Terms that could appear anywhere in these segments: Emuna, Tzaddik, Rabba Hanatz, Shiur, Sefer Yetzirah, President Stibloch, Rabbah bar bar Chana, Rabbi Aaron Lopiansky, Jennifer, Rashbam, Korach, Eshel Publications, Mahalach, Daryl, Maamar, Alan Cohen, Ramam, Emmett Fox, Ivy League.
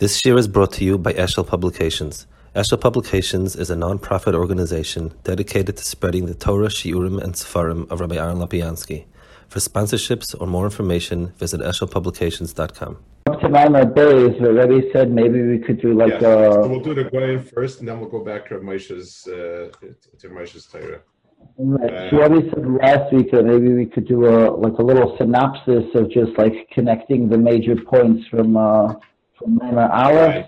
This year is brought to you by Eshel Publications. Eshel Publications is a non-profit organization dedicated to spreading the Torah, Shiurim, and Sefarim of Rabbi Aaron Lopiansky. For sponsorships or more information, visit eshelpublications.com. Up to Maamar Billy has already said maybe we could do like So we'll do the Goyim first, and then we'll go back to Moshe's Torah. Right. She already said last week that maybe we could do a little synopsis of just like connecting the major points from Maamar Aleph.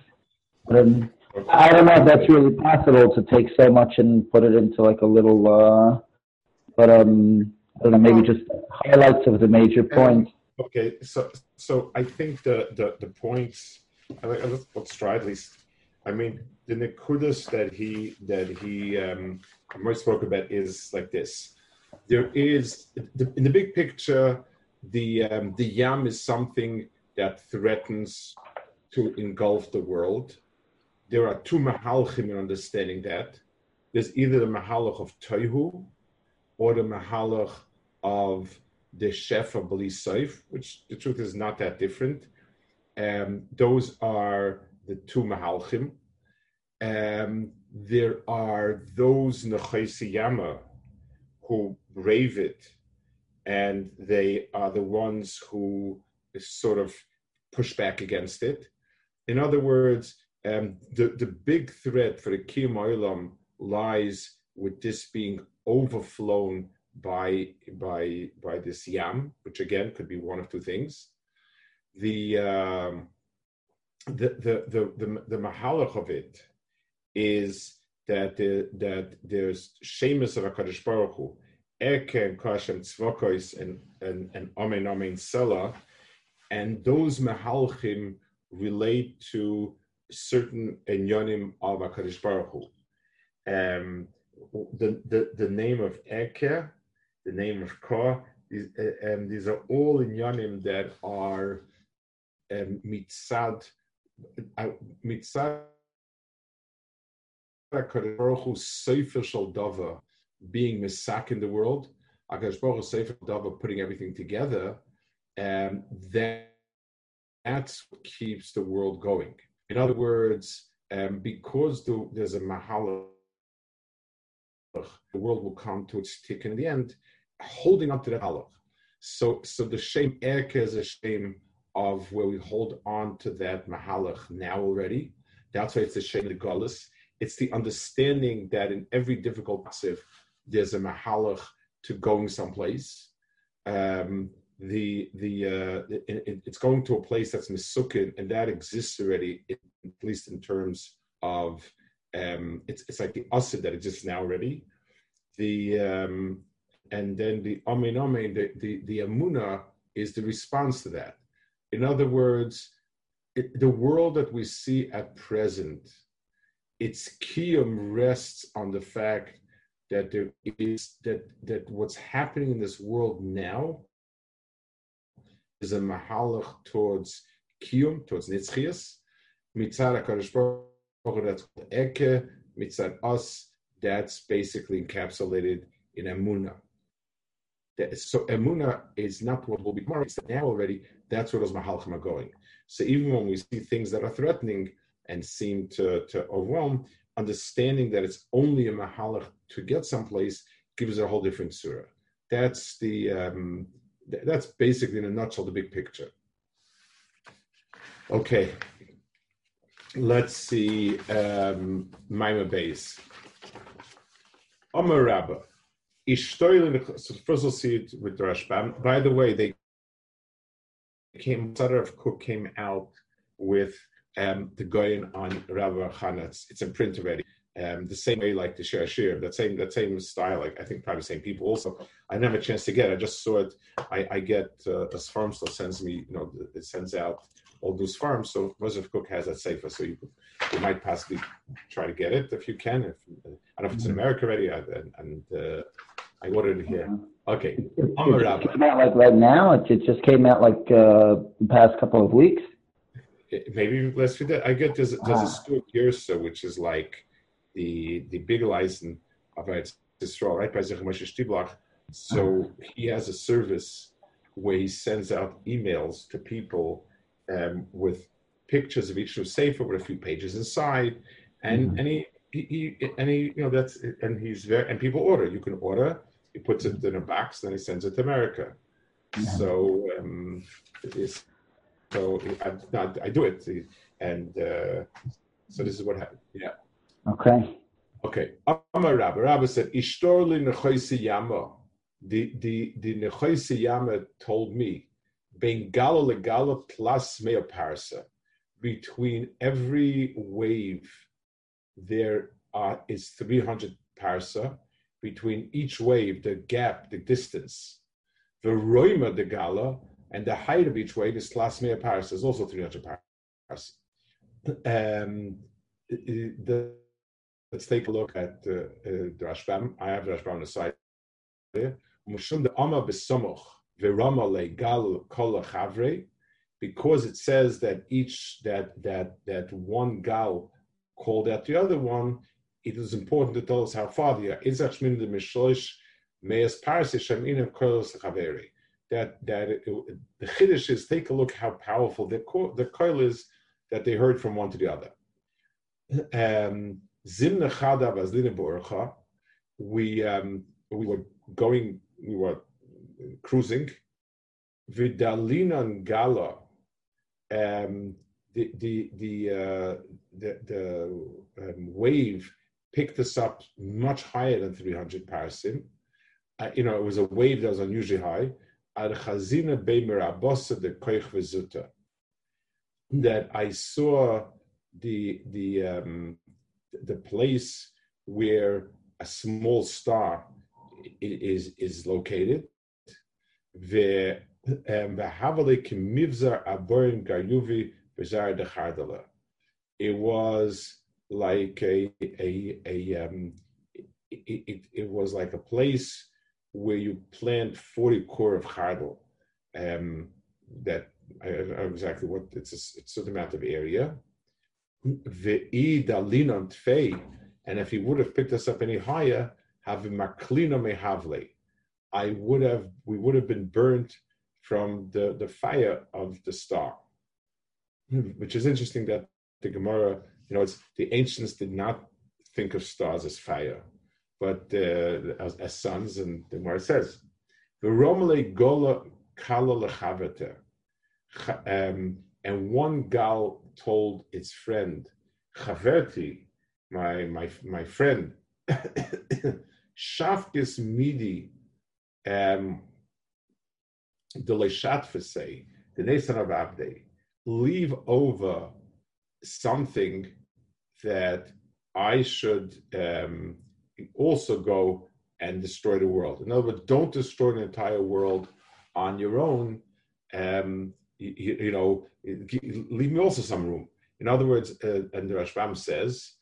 Right. Okay. I don't know if that's really possible to take so much and put it into like a little, I don't know, maybe just highlights of the major points. Okay, so I think the points, let's try at least. I mean, the nekudas that he spoke about is like this. There is, in the big picture, the yam is something that threatens to engulf the world. There are two mahalchim in understanding that. There's either the mahalach of toihu or the mahalach of the shefa b'li soif, which the truth is not that different. Those are the two mahalchim. There are those nechosi yama who brave it, and they are the ones who sort of push back against it. In other words, the big threat for the Kiyum Olam lies with this being overflown by this yam, which again could be one of two things. The mahalach of it is that there's shemus of HaKadosh Baruch Hu, Eken, Kashem, Tzvokos, and Amen Selah, and those mahalchim relate to certain enyonim of HaKadosh Baruch Hu. The name of Eke, the name of Ka, and these are all enyonim that are mitzad HaKadosh Baruch Hu Sefer Shel Dava, being misak in the world, HaKadosh Baruch Hu Sefer Dava, putting everything together, and that's what keeps the world going. In other words, because there's a mahalach, the world will come to its tick in the end, holding up to that mahalach. So the shame, Erke, is a shame of where we hold on to that mahalach now already. That's why it's the shame of the galus. It's the understanding that in every difficult passif, there's a mahalach to going someplace. It's going to a place that's misukin, and that exists already, at least in terms of it's like the asid that exists now already. And then the amen, the amuna is the response to that. In other words, the world that we see at present, its kiyum rests on the fact that there is that what's happening in this world now is a mahalach towards kiyum, towards nitzchias. Mitzad HaKadosh Baruch Hu, that's called Eke. Mitzad us, that's basically encapsulated in Emuna. So Emuna is not what will be tomorrow, it's now already. That's where those mahalachim are going. So even when we see things that are threatening and seem to overwhelm, understanding that it's only a mahalach to get someplace gives a whole different surah. That's the... That's basically, in a nutshell, the big picture. Okay, let's see. Maimar Beis. Amar Rabba. So first we'll see it with the Rashbam. By the way, Sutter of Cook came out with the Goyen on Rabba Hanatz. It's in print already. The same way, like the Shir, that same style, like I think probably the same people also. I didn't have a chance to get it. I just saw it. I get a farm store sends me, it sends out all those farms. So Joseph Cook has that safer. So you might possibly try to get it if you can. I don't know if it's in America already, and I ordered it here. Okay. It came out like right now. It just came out like the past couple of weeks. Maybe less for that. I get there's a Stuart Yersa, which is like the big license of Israel, right, by President Stibloch. So he has a service where he sends out emails to people with pictures of each new sefer with a few pages inside, and mm-hmm. and people order. You can order. He puts it in a box, then he sends it to America. Yeah. So I do it, and so this is what happened. Yeah. Okay. Okay. Amar Rabba. Rabba said, "Ishtor li nechoisi yama." The nechoisi yama told me, "Ben gala legala plus mea parsa." Between every wave, there is 300 parsa. Between each wave, the gap, the distance, the roima de gala, and the height of each wave is lasmea paras, is also 300 paras. Let's take a look at the Rashbam. I have the Rashbam on the side there. Because it says that that one gal called out the other one, it is important to tell us how far they are. The Chiddush is, take a look how powerful the coil is that they heard from one to the other. We were cruising. Vidalinan Gala, wave picked us up much higher than 300 parasim. It was a wave that was unusually high. That I saw the place where a small star is located. It was like it was like a place where you plant 40 core of chardal. That I don't know exactly what it's a certain amount of area. And if he would have picked us up any higher, we would have been burnt from the fire of the star. Which is interesting that the Gemara, the ancients did not think of stars as fire, but as suns, and the Gemara says, the Romele Gola Kala Lechavete, and one gal told its friend, Chaverti, my friend, Shafkis Midi, the Leishatvese, the Nesan of Abde, leave over something that I should also go and destroy the world. In other words, don't destroy the entire world on your own. Leave me also some room. In other words, and the Rashbam says,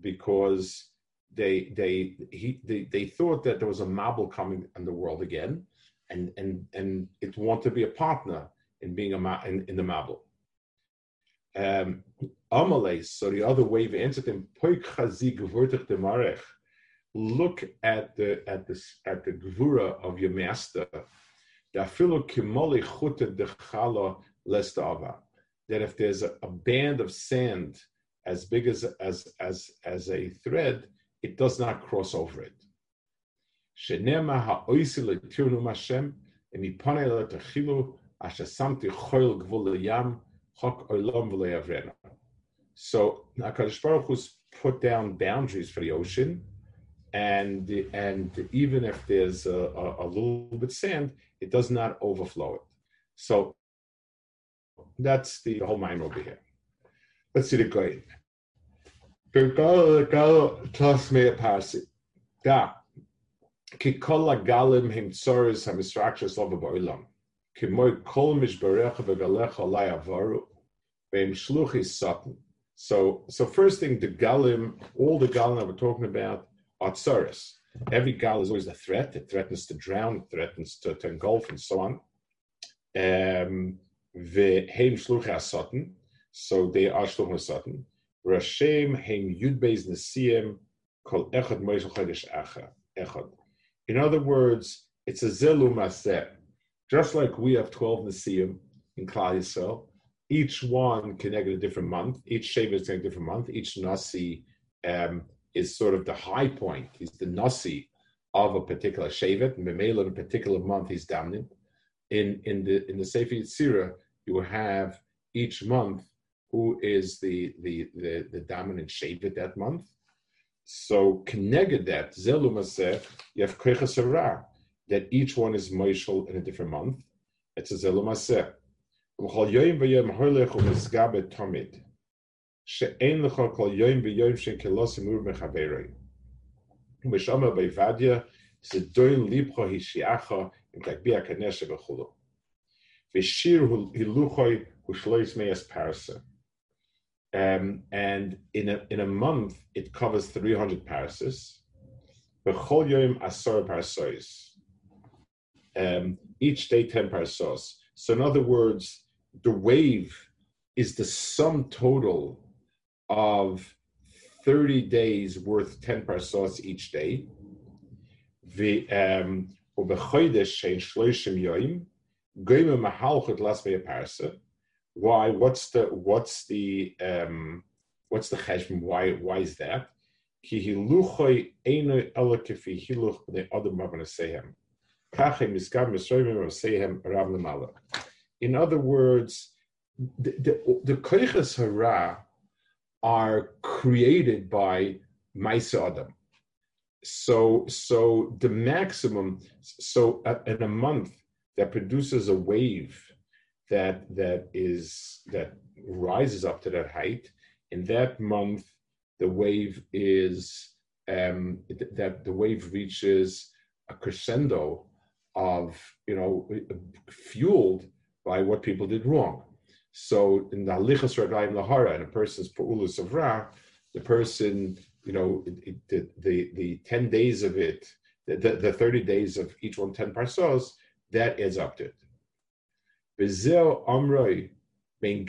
because they thought that there was a mabul coming in the world again, and it wanted to be a partner in being in the mabul. So the other wave answered him, look at the gvura of your master, that if there's a band of sand as big as a thread, it does not cross over it. So HaKadosh Baruch Hu's put down boundaries for the ocean, and even if there's a little bit sand, it does not overflow it. So that's the whole mind over here. Let's see the Goyim. So first thing, the galim, all the galim that we're talking about are tsaris. Every gal is always a threat. It threatens to drown, it threatens to engulf, and so on. So they are shluchim hasatin. Rashem heim yudbeis nesiyim kol echad moishel chodesh echad. In other words, it's a zelum aseh. Just like we have 12 nesiyim in Klal Yisrael, each one connected a different month, each Sheva is connected a different month, each Nasi is sort of the high point, he's the Nasi of a particular Shevet, Memela in a particular month he's dominant. In the Sefer Yetzirah, you have each month who is the dominant Shevet that month. So connected that, Zelumaseh, you have Krechasarah, that each one is Moishel in a different month. It's a Zelumaseh. And in a month it covers 300 parasas. Each day 10 parasas. So in other words, the wave is the sum total of 30 days worth 10 parasas each day. Why? What's the cheshbon? Why is that? In other words, the koiches hara are created by Maisa Adam. So the maximum. So in a month that produces a wave that rises up to that height. In that month, the wave is the wave reaches a crescendo of, fueled by what people did wrong. So in the halichas raglayim lahara, in a person's pa'ulus of ra, the person, the 10 days of it, the 30 days of each one 10 parsos, that adds up to it. They're spaced 10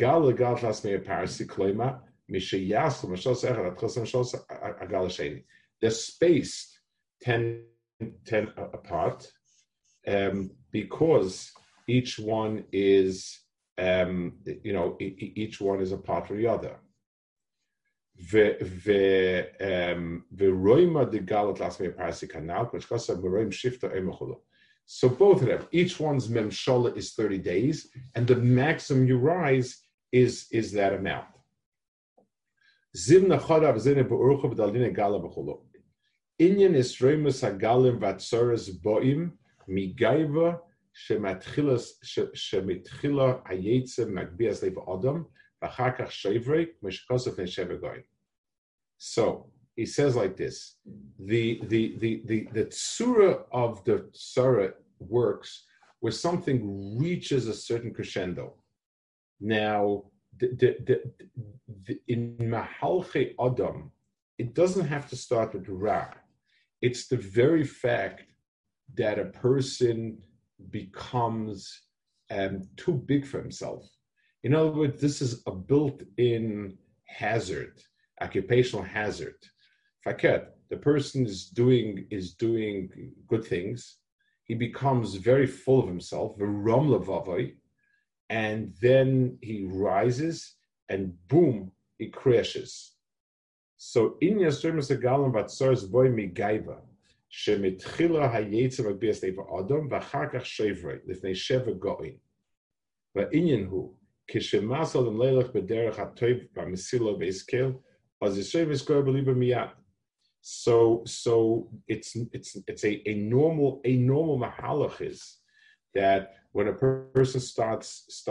apart because each one is each one is a part of the other. So both of them, each one's memshala is 30 days, and the maximum you rise is that amount. So he says like this: the tsura of the tsara works where something reaches a certain crescendo. Now, in Mahalche Adam, it doesn't have to start with Ra. It's the very fact that a person becomes too big for himself. In other words, this is a built-in hazard. Occupational hazard. Fakat, the person is doing good things. He becomes very full of himself, and then he rises, and boom, he crashes. So in Yasremus Galam Vatsars Boy Migaiva, Shemitchila Hayetza Biasneva Adam, Vachakach Shevre, Lifne Sheva Goin. But Inyanhu, Kishimasal and Lelach Bederach Hatoib Bamisilo Beiskel. So it's a normal mahalach is that when a person starts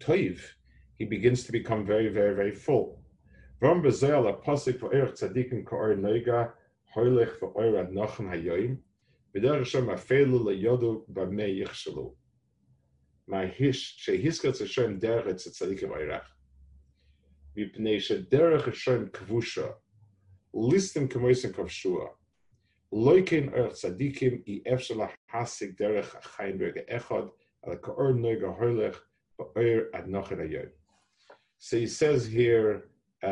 toiv, he begins to become very, very, very full. So he says here a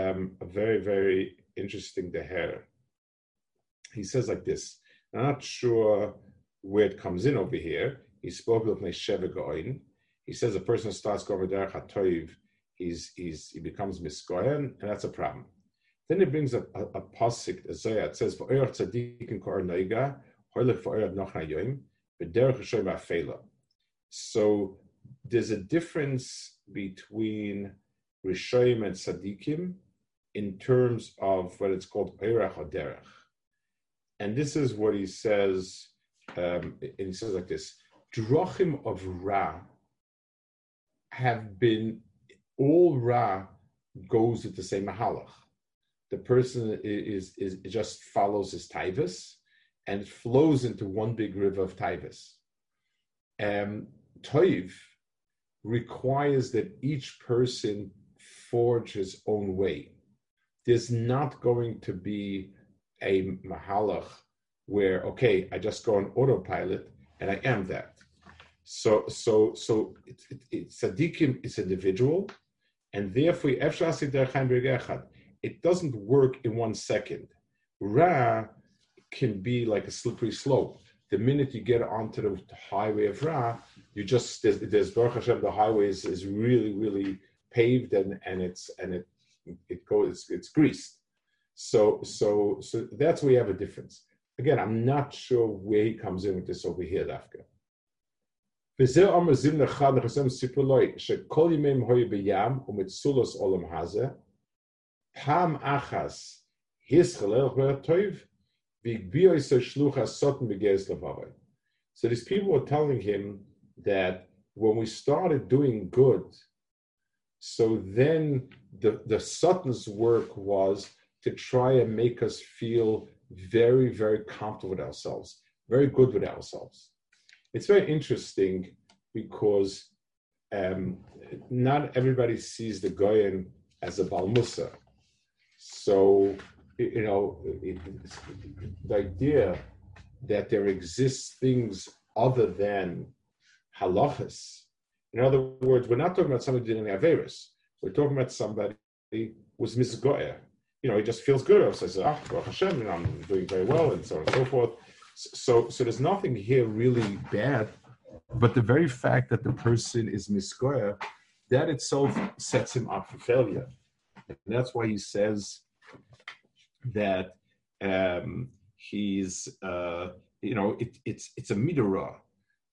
very, very interesting deher. He says like this. I'm not sure where it comes in over here. He spoke of Nesheva Goin. He says a person starts going derech hatoiv he becomes miskohen, and that's a problem. Then he brings a pasuk, a zoya. It says, "V'oyer tzadikim kor noiga, hoylech v'oyer nochna yoyim, v'derech hashem afela." So there's a difference between Rishoyim and Tzadikim in terms of what it's called Eirach or Derech. And this is what he says, and he says like this, Drochim of Ra have been, all Ra goes with the same Mahalach. The person is just follows his Taivas and flows into one big river of Taivas. Toiv requires that each person forge his own way. There's not going to be a mahalach where, okay, I just go on autopilot and I am that. So tzaddikim is individual, and therefore it doesn't work in 1 second. Ra can be like a slippery slope. The minute you get onto the highway of Ra, you just there's Baruch Hashem, the highway is really paved and it's greased. So that's where you have a difference. Again, I'm not sure where he comes in with this over here, Dafka. So these people were telling him that when we started doing good, so then the Sutton's work was to try and make us feel very, very comfortable with ourselves, very good with ourselves. It's very interesting because not everybody sees the Goyen as a Balmusa. So, you know, the idea that there exist things other than halachas. In other words, we're not talking about somebody who did an Averis. We're talking about somebody who was misgoyer. You know, he just feels good. So he says, Baruch Hashem, you know, I'm doing very well, and so on and so forth. So there's nothing here really bad, but the very fact that the person is misgoyer, that itself sets him up for failure. And that's why he says that he's, you know, it's a midrash,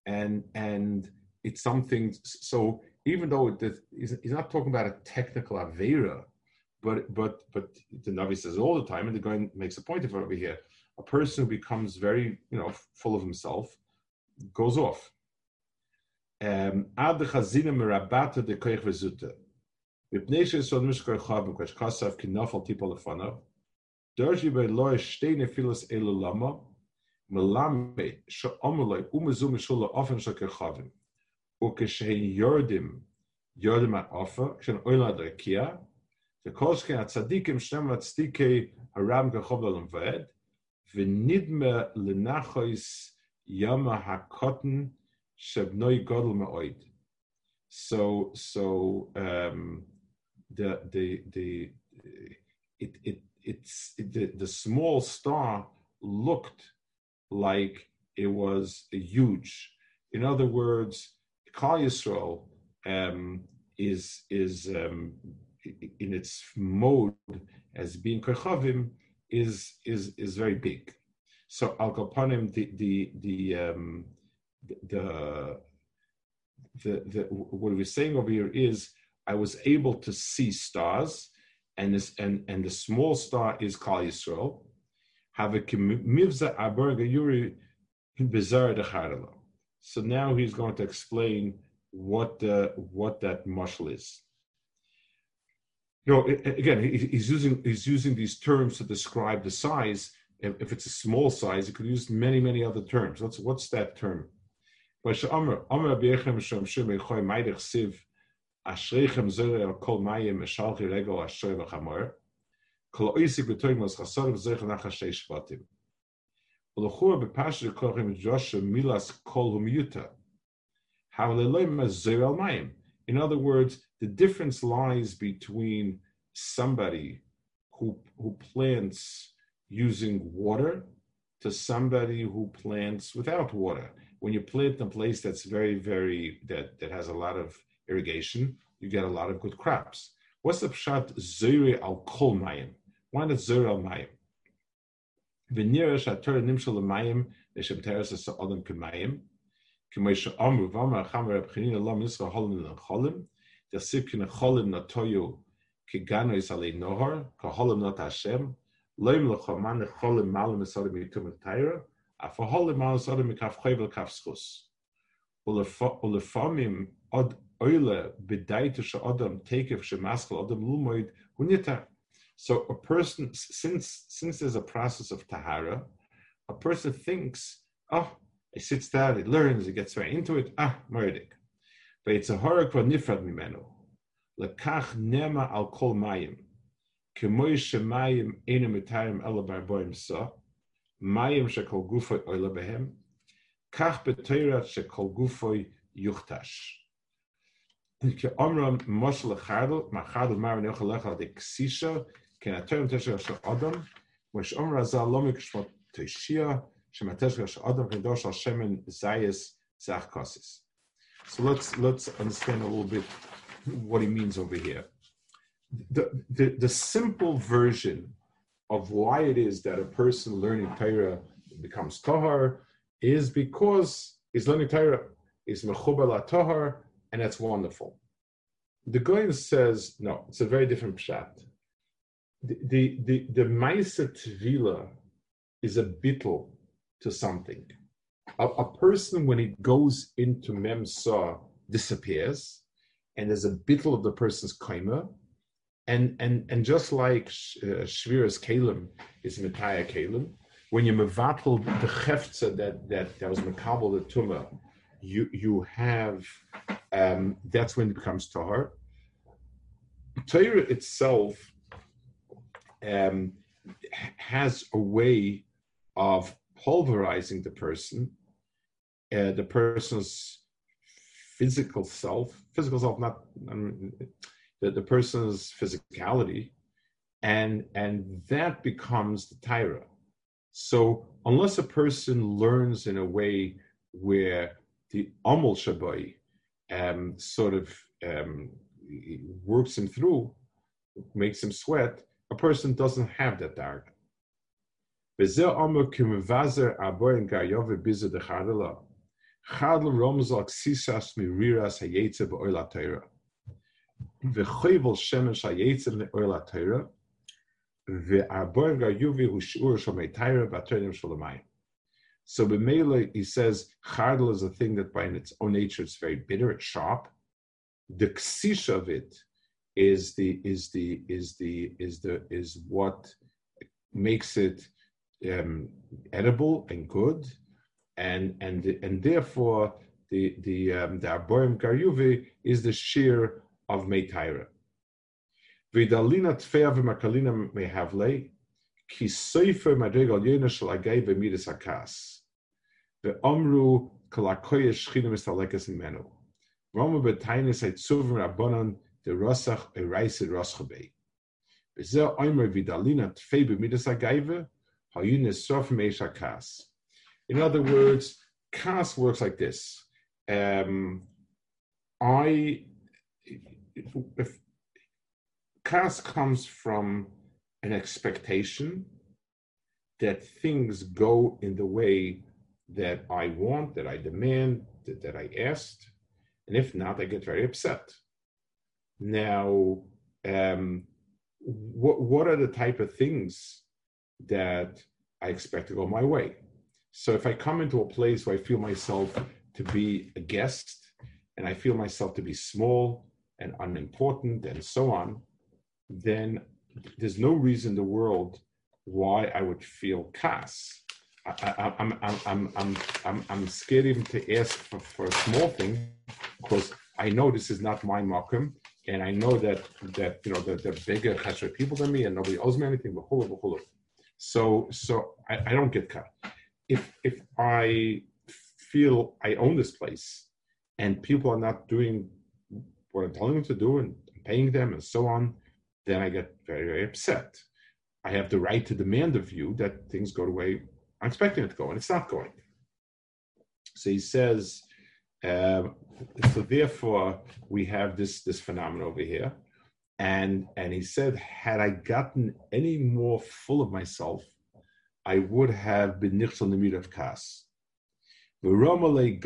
and it's something. So even though he's not talking about a technical avera, but the Navi says all the time, and the guy makes a point of it over here. A person who becomes very, you know, full of himself goes off. The small star looked like it was huge. In other words, Klal Yisrael is in its mode as being kochavim is very big. So al kapanim, the what we're saying over here is I was able to see stars, and this and the small star is Klal Yisrael. Have a mivza abar gayuri bizarre decharelo. So now he's going to explain what that mashal is. You know, again, he's using these terms to describe the size. If it's a small size, he could use many other terms. What's that term? In other words, the difference lies between somebody who plants using water to somebody who plants without water. When you plant in a place that's very, very that has a lot of irrigation, you get a lot of good crops. What's the pshat zere al kol mayim? Why not zere al mayim? V'nira shatur nimshal mayim neshem teres es adam k'mayim k'moshe amru v'amar chamar abchinina lam yisra holim l'cholim yasib k'ne cholim natoyu k'gano yisalei nohar k'holim not Hashem loim l'choman necholim malim esadim yitum etayra afaholim malim esadim k'afchoy v'k'afschus ulefamim ad oile b'daitu she'adam tekev she'maskal adam lumoid hunita. So a person, since there's a process of tahara, a person thinks, oh, he sits down, he learns, he gets right into it, murdik. But it's a horror kwa nifrad mimenu. Lekach nema al kol mayim. Kemoi shemayim ena mitayim ela barboim sa. Mayim shekol gufoy oila behem. Kach betoirat shekol gufoy yuchtash. Ke omram moshel chadl, ma chadl marin yochalech al de ksisha. Adam, so let's understand a little bit what he means over here. The simple version of why it is that a person learning Torah becomes Tohar is because he's learning Torah, is mechubar la Tohar, and that's wonderful. The Goyim says, no, it's a very different pshat. The Maisa Tevila is a bittul to something. A person, when he goes into Memsa, disappears, and there's a bittul of the person's kaima, and just like Shviras Kalim is Metaya Kalim, when you mevatl the Hefza that was Mekabel the Tumah, you have, that's when it becomes Tahar. Torah itself has a way of pulverizing the person, the person's physical self, not the person's physicality, and that becomes the Torah. So unless a person learns in a way where the Amul Shabai sort of works him through, makes him sweat, a person doesn't have that dark. So b'meila, he says, chadl is a thing that by its own nature it's very bitter, it's sharp. The ksish of it is what makes it edible and good, and therefore the arborim karyuvi is the shear of meitayra. V'dalina tfeya v'makalina mehavle ki soifer madrigal yena shalagay v'midas hakas ve'omru kalakoyesh shchina mistalekes imenu rama b'tainis haitzuvim rabonon. The Rasach eraised Raschabe. Bezer Omer Vidalina Tfebe Midasagaiva, Hayunis Sofmesha Kas. In other words, Kas works like this. If Kas comes from an expectation that things go in the way that I want, that I demand, that I asked, and if not, I get very upset. Now, what are the type of things that I expect to go my way? So if I come into a place where I feel myself to be a guest, and I feel myself to be small and unimportant and so on, then there's no reason in the world why I would feel kas. I'm scared even to ask for a small thing because I know this is not my makom. And I know that you know that they're bigger chasher people than me, and nobody owes me anything. But so I don't get cut. If I feel I own this place, and people are not doing what I'm telling them to do, and I'm paying them, and so on, then I get very, very upset. I have the right to demand of you that things go the way I'm expecting it to go, and it's not going. So he says, So therefore, we have this phenomenon over here. And he said, had I gotten any more full of myself, I would have been nichshel nemid of kas. So basically,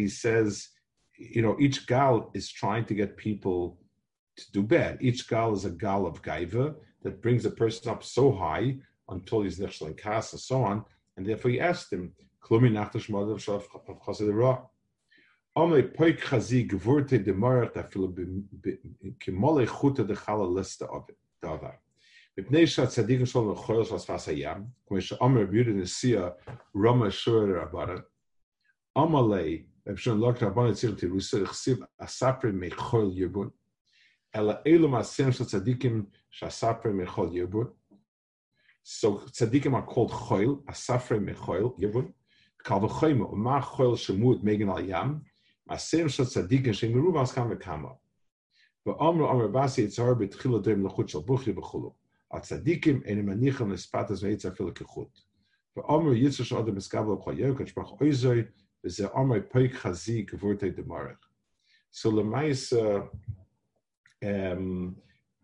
he says, you know, each gal is trying to get people to do bad. Each gal is a gal of gaiva that brings a person up so high until he's nichshel in kas and so on. And therefore, he asked him, So tzaddikim are called choil, asafre mechoil yibun. So Lemaisa,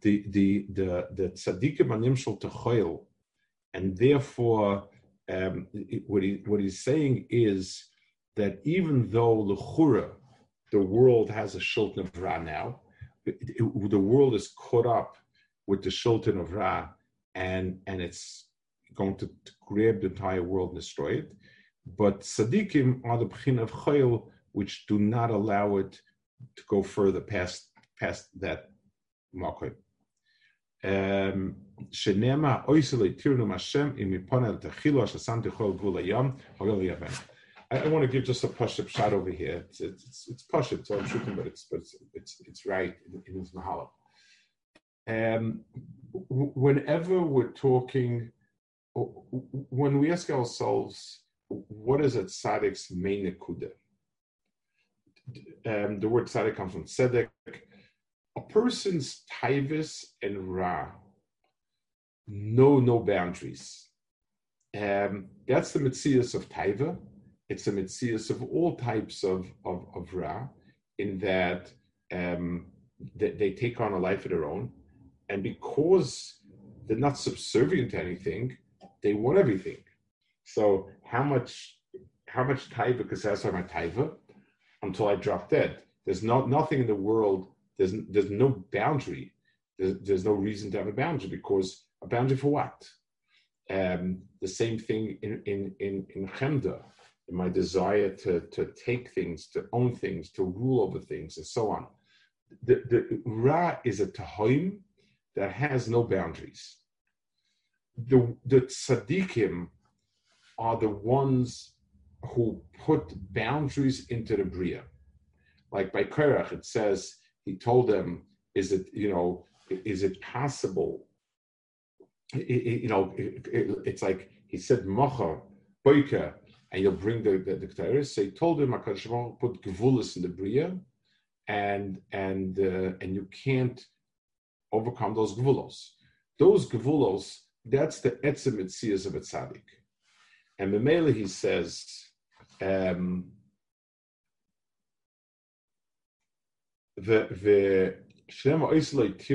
the tzaddikim are nimshal to choil, and therefore what he's saying is that even though l'chura, the world has a shulton of Ra now, the world is caught up with the shulton of Ra, and it's going to grab the entire world and destroy it. But tzaddikim are the b'china of chayil, which do not allow it to go further past that market. I want to give just a pashut shot over here. It's pashut, so I'm shooting, but it's right in his mahalach. Whenever we're talking, when we ask ourselves, what is a tzaddik's main nekuda? The word tzaddik comes from tzedek. A person's taivus and ra know no boundaries. That's the metzius of taiva. It's a metzius of all types of ra, in that they take on a life of their own, and because they're not subservient to anything, they want everything. So how much taiva can satisfy my taiva until I drop dead? There's nothing in the world. There's no boundary. There's no reason to have a boundary, because a boundary for what? The same thing in chemda, in my desire to take things, to own things, to rule over things, and so on. The ra is a tahoim that has no boundaries. The tzaddikim are the ones who put boundaries into the bria. Like by Korach, it says, he told them, is it possible? It's like he said, "Mocha boika," and you'll bring the Ketores. So he told him, HaKadosh Baruch Hu put gvulis in the bria, and you can't overcome those gvulos. Those gvulos, that's the etzem etzias of a tzaddik. And Memele, he says, So you see that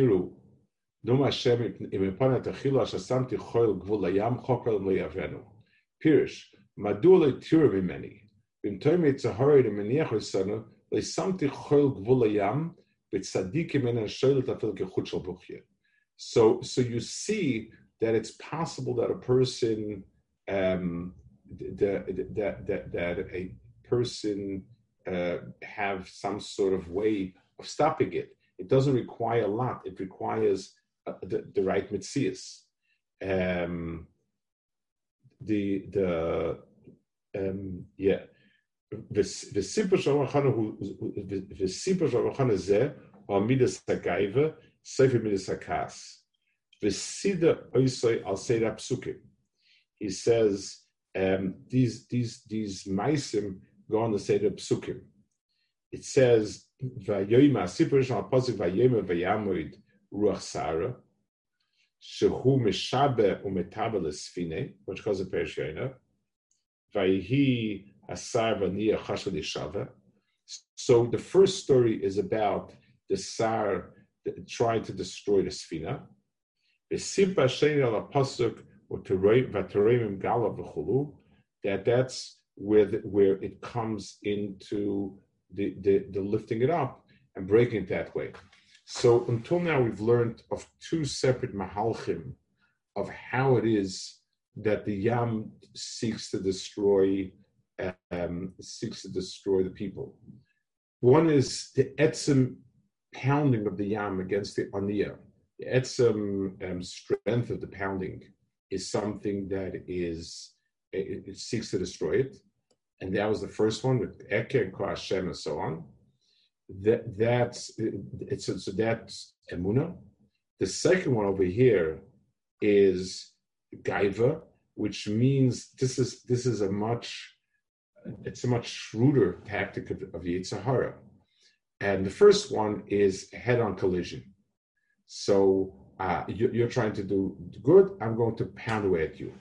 it's possible that a person have some sort of way of stopping it. It doesn't require a lot. It requires the right metzias. He says these maisim go on the seder psukim. it says, which calls a Perishayna, so the first story is about the Sar trying to destroy the Sfina. That's where it comes into the lifting it up and breaking it that way. So until now we've learned of two separate mahalchim of how it is that the Yam seeks to destroy the people. One is the etzem pounding of the Yam against the Aniyah. The etzem strength of the pounding is something that is it seeks to destroy it, and that was the first one with Eke and Ko Hashem and so on. That's Emunah. The second one over here is Gaiva, which means this is a much shrewder tactic of Yitzhahara. And the first one is head-on collision. So you're trying to do good, I'm going to pound away at you.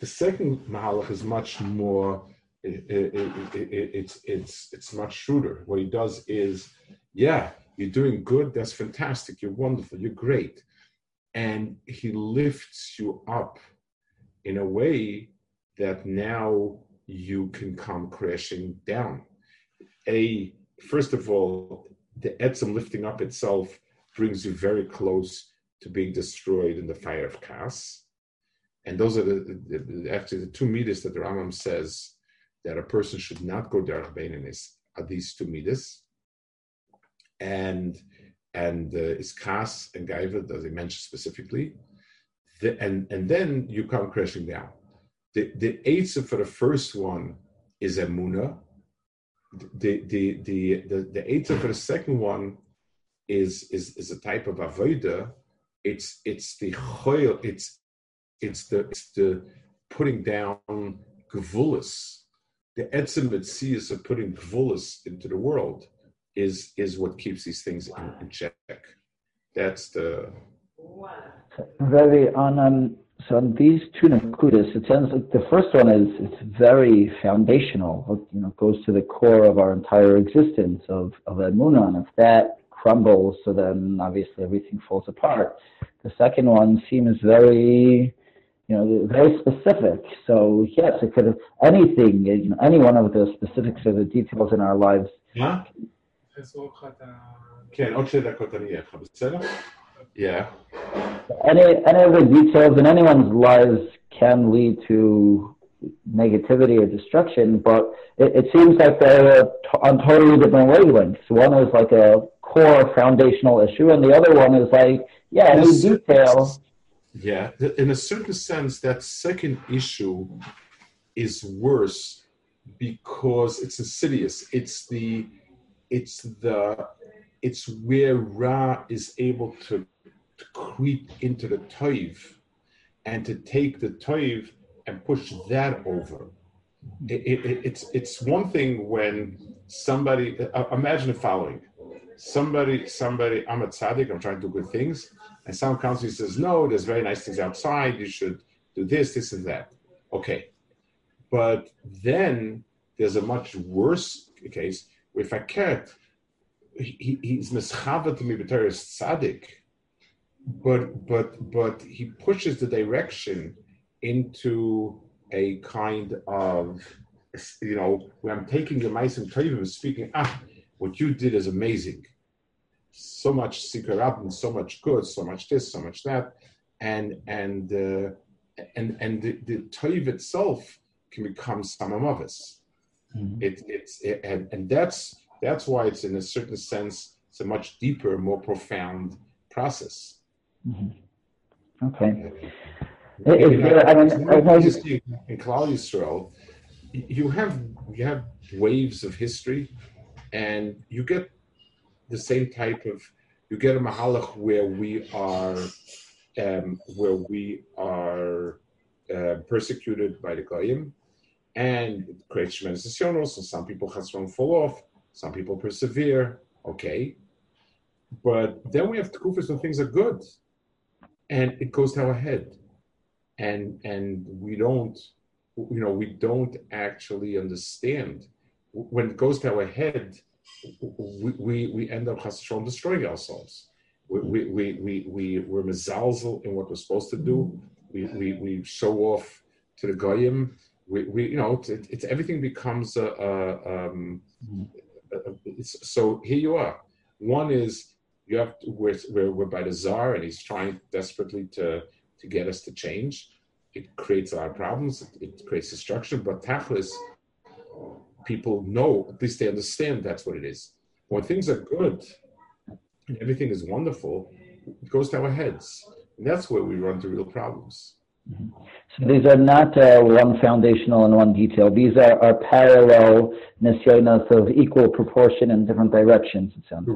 The second mahalach is much more, it's much shrewder. What he does is, yeah, you're doing good, that's fantastic, you're wonderful, you're great. And he lifts you up in a way that now you can come crashing down. First of all, the etzem lifting up itself brings you very close to being destroyed in the fire of Kas. And those are actually the 2 meters that the Ramam says that a person should not go derech beinanis are these 2 meters. And is Kas and Gaiva, as he mentioned specifically. And then you come crashing down. The Eitzah for the first one is Emunah. The Eitzah for the second one is a type of avodah. It's the choil. It's the putting down gevulus. The etzem at sea is of putting gevulus into the world is what keeps these things in check. That's the. Very on these two nakudas, it sounds like the first one is very foundational. You know, goes to the core of our entire existence of emunah, and if that crumbles, so then obviously everything falls apart. The second one seems very, you know, very specific. So yes, it could have anything, you know, any one of the specifics or the details in our lives. Yeah. Yeah. Any of the details in anyone's lives can lead to negativity or destruction, but it seems like they're on totally different wavelengths. One is like a core foundational issue, and the other one is like, yeah, any detail. Yeah, in a certain sense, that second issue is worse because it's insidious. It's where Ra is able to creep into the toiv and to take the toiv and push that over. It's one thing when somebody, imagine the following. Somebody, I'm a tzaddik, I'm trying to do good things, and some counselor says, no, there's very nice things outside, you should do this and that. Okay. But then there's a much worse case where if I can't, he's mischavet to me, but he's tzaddik, but he pushes the direction into a kind of, you know, where I'm taking the mice and Tovim and speaking, what you did is amazing. So much sikarat, so much good, so much this, so much that. And the Tovim itself can become samamavis. Mm-hmm. That's why it's, in a certain sense, it's a much deeper, more profound process. Mm-hmm. Okay. In Klal Yisrael, you have waves of history, and you get the same type of, you get a mahalach where we are persecuted by the Goyim, and it creates tremendous isyonos, and some people chasron fall off, Some people persevere, okay. But then we have tekufas when things are good, and it goes to our head, and we don't actually understand. When it goes to our head, we end up chas v'shalom destroying ourselves. We're mezalzel in what we're supposed to do. We show off to the goyim. It's everything becomes so here you are. One is you have to, we're by the czar, and he's trying desperately to get us to change. It creates a lot of problems. It creates destruction. But tachlis, people know, at least they understand that's what it is. When things are good and everything is wonderful, it goes to our heads. And that's where we run into real problems. Mm-hmm. So these are not one foundational and one detail. These are parallel nisyonos of equal proportion in different directions, it sounds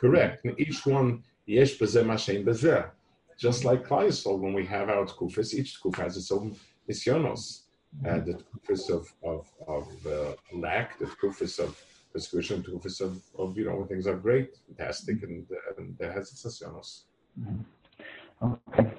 Correct. And each one, yesh b'zeh mashein b'zeh. Just like Klal, when we have our tkufis, each tkuf has its own nisyonos. The tkufis of lack, the tkufis of persecution, the tkufis of when things are great, fantastic, and that has its nisyonos. Mm-hmm. Okay.